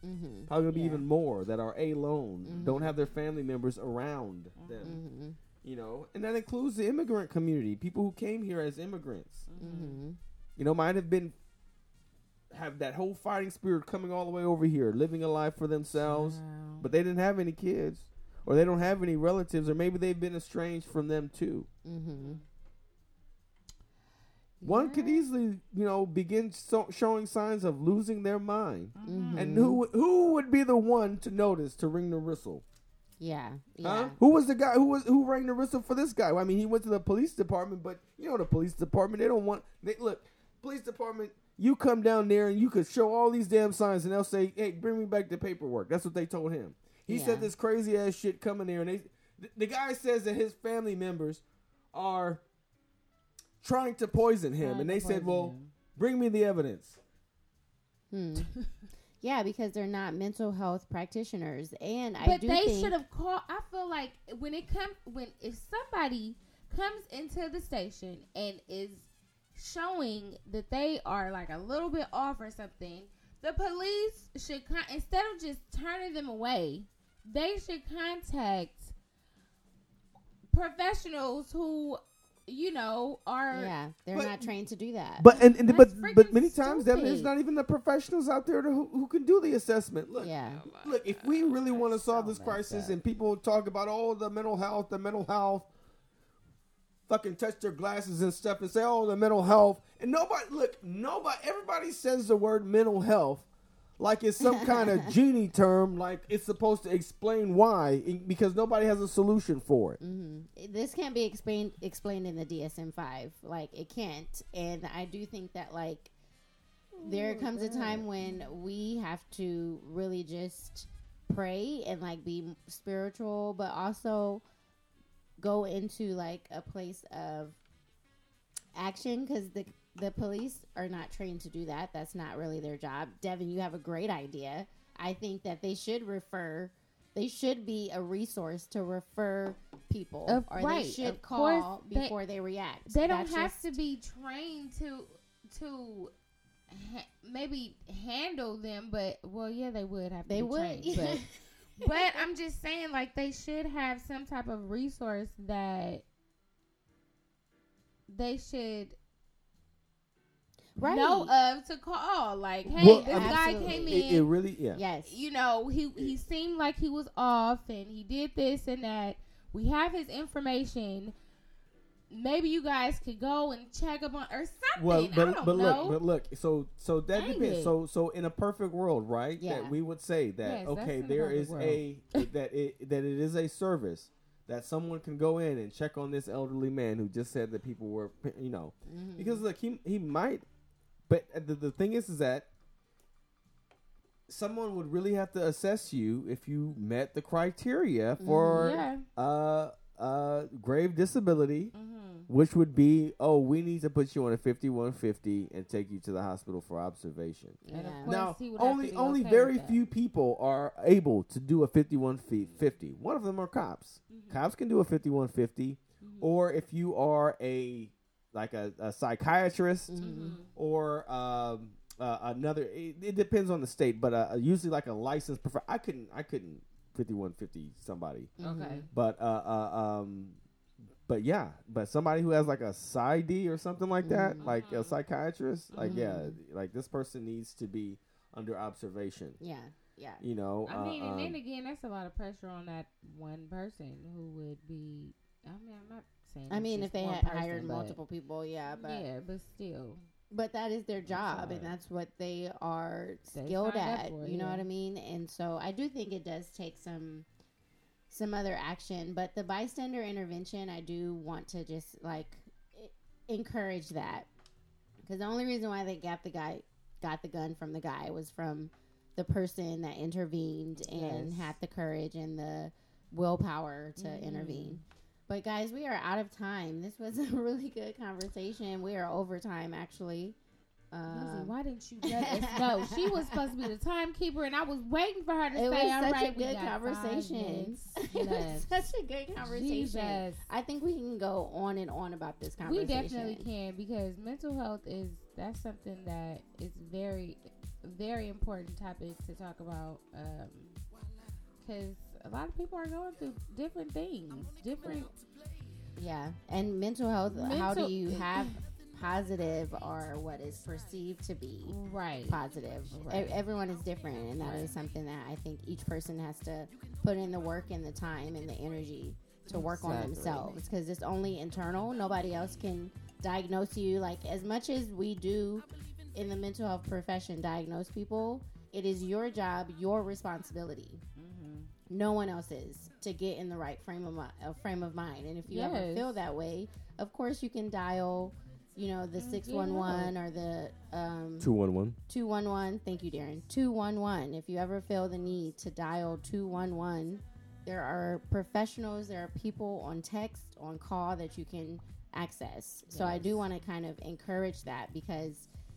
Mm-hmm. Probably going to yeah. be even more that are alone, mm-hmm. don't have their family members around mm-hmm. them. Mm-hmm. You know, and that includes the immigrant community, people who came here as immigrants. Mm-hmm. You know, might have been, have that whole fighting spirit coming all the way over here, living a life for themselves, wow. but they didn't have any kids. Or they don't have any relatives, or maybe they've been estranged from them too. Mm-hmm. One yeah. could easily, you know, begin so- showing signs of losing their mind. Mm-hmm. And who who would be the one to notice, to ring the whistle? Yeah, yeah. Huh? Who was the guy who was who rang the whistle for this guy? I mean, he went to the police department, but you know, the police department they don't want. They look, police department. You come down there and you could show all these damn signs, and they'll say, "Hey, bring me back the paperwork." That's what they told him. He yeah. said this crazy ass shit coming there, and they, th- the guy says that his family members are trying to poison him. And they said, well, him. bring me the evidence. Hmm. Yeah, because they're not mental health practitioners. And I but do they should have called. I feel like when it comes, when if somebody comes into the station and is showing that they are like a little bit off or something, the police should, con- instead of just turning them away, they should contact professionals who, you know, are... Yeah, they're but, not trained to do that. But and, and but but many times that, there's not even the professionals out there to, who, who can do the assessment. Look, yeah. look, if we really oh, want to solve so this crisis up. And people talk about, oh, the mental health, the mental health, fucking touch their glasses and stuff and say, oh, the mental health. And nobody, look, nobody, everybody says the word mental health like it's some kind of genie term, like it's supposed to explain why, because nobody has a solution for it. Mm-hmm. This can't be explained explained in the D S M five. Like, it can't. And I do think that, like, there comes a time when we have to really just pray and, like, be spiritual, but also go into, like, a place of action, because the The police are not trained to do that. That's not really their job. Devin, you have a great idea. I think that they should refer, they should be a resource to refer people. Of, or right. they should of call before they, they react. They don't That's have to be trained to to ha- maybe handle them, but, well, yeah, they would have to they be would. trained. But, but I'm just saying, like, they should have some type of resource that they should... Right. know of to call, like, hey, well, this absolutely. guy came in. It, it really, yeah. Yes. You know, he, he seemed like he was off and he did this and that. We have his information. Maybe you guys could go and check up on or something. Well, but, I don't but know. look, but look, so so that Dang depends. It. So so in a perfect world, right? Yeah. That we would say that yes, okay, there is world. a that it that it is a service that someone can go in and check on this elderly man who just said that people were, you know, mm-hmm. because look, he he might. But the, the thing is, is that someone would really have to assess you if you met the criteria for yeah. uh, uh, grave disability, mm-hmm. which would be, oh, we need to put you on a fifty-one fifty and take you to the hospital for observation. Yeah. And of now, only only okay very few people are able to do a fifty-one fifty. One of them are cops. Mm-hmm. Cops can do a fifty-one fifty, mm-hmm. or if you are a... like a, a psychiatrist mm-hmm. or um, uh, another. It, it depends on the state, but uh, usually like a licensed prof- I couldn't. I couldn't fifty-one fifty somebody. Mm-hmm. Okay. But uh, uh, um, but yeah, but somebody who has like a P S Y D or something like that, mm-hmm. like a psychiatrist, mm-hmm. like yeah, like this person needs to be under observation. Yeah. Yeah. You know. I uh, mean, and um, then again, that's a lot of pressure on that one person who would be. I mean, I'm not. I mean, if they had person, hired multiple people, yeah, but yeah, but still, but that is their job, and that's what they are they skilled at. For, you yeah. know what I mean? And so, I do think it does take some, some other action. But the bystander intervention, I do want to just like encourage that, because the only reason why they got the guy, got the gun from the guy, was from the person that intervened and yes. had the courage and the willpower to mm-hmm. intervene. But, guys, we are out of time. This was a really good conversation. We are over time, actually. Um, why didn't you let us go? She was supposed to be the timekeeper, and I was waiting for her to it say, was all such right, a good conversation. It was such a good conversation. Jesus. I think we can go on and on about this conversation. We definitely can, because mental health is that's something that is very, very important topic to talk about, because um, a lot of people are going through different things, different. Yeah, and mental health. Mental, how do you have positive or what is perceived to be right positive? Right. E- everyone is different, and that right. is something that I think each person has to put in the work and the time and the energy to work exactly. on themselves, because it's only internal. Nobody else can diagnose you. Like, as much as we do in the mental health profession, diagnose people, it is your job, your responsibility. No one else is to get in the right frame of, mi- uh, frame of mind. And if you yes. ever feel that way, of course you can dial, you know, the six one one or the... Um, two one one. two one one. Thank you, Darren. two one one. If you ever feel the need to dial two one one, there are professionals, there are people on text, on call that you can access. Yes. So I do want to kind of encourage that, because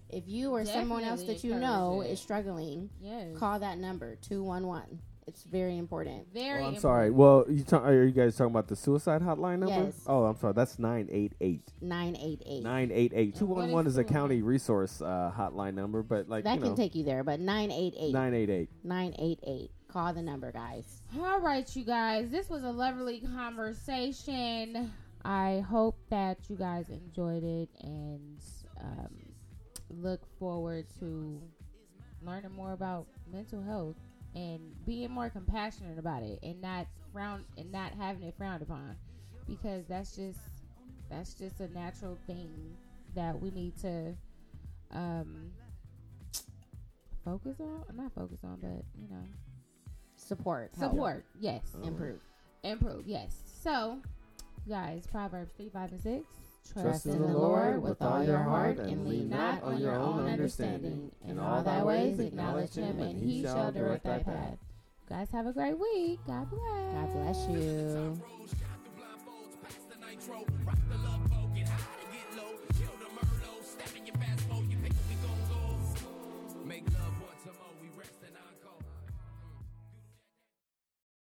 if you or Definitely someone else that you know it. is struggling, yes. call that number, two one one. It's very important. Very. Well, I'm important. sorry. Well, you ta- are you guys talking about the suicide hotline number? Yes. Oh, I'm sorry. That's nine eight eight. nine eight eight. nine eight eight. two one one is a county resource uh, hotline number, but like that you can know. take you there. But nine eight eight. nine eight eight. nine eight eight. Call the number, guys. All right, you guys. This was a lovely conversation. I hope that you guys enjoyed it, and um, look forward to learning more about mental health. And being more compassionate about it, and not frown, and not having it frowned upon, because that's just that's just a natural thing that we need to um, focus on. Not focus on, but you know, support, support. Help. Yes, oh. improve, improve. Yes. So, guys, Proverbs three, five, and six. Trust in the Lord with all your heart, and lean not on your own understanding. In all thy ways acknowledge him, and he shall direct thy path. You guys have a great week. God bless. God bless you.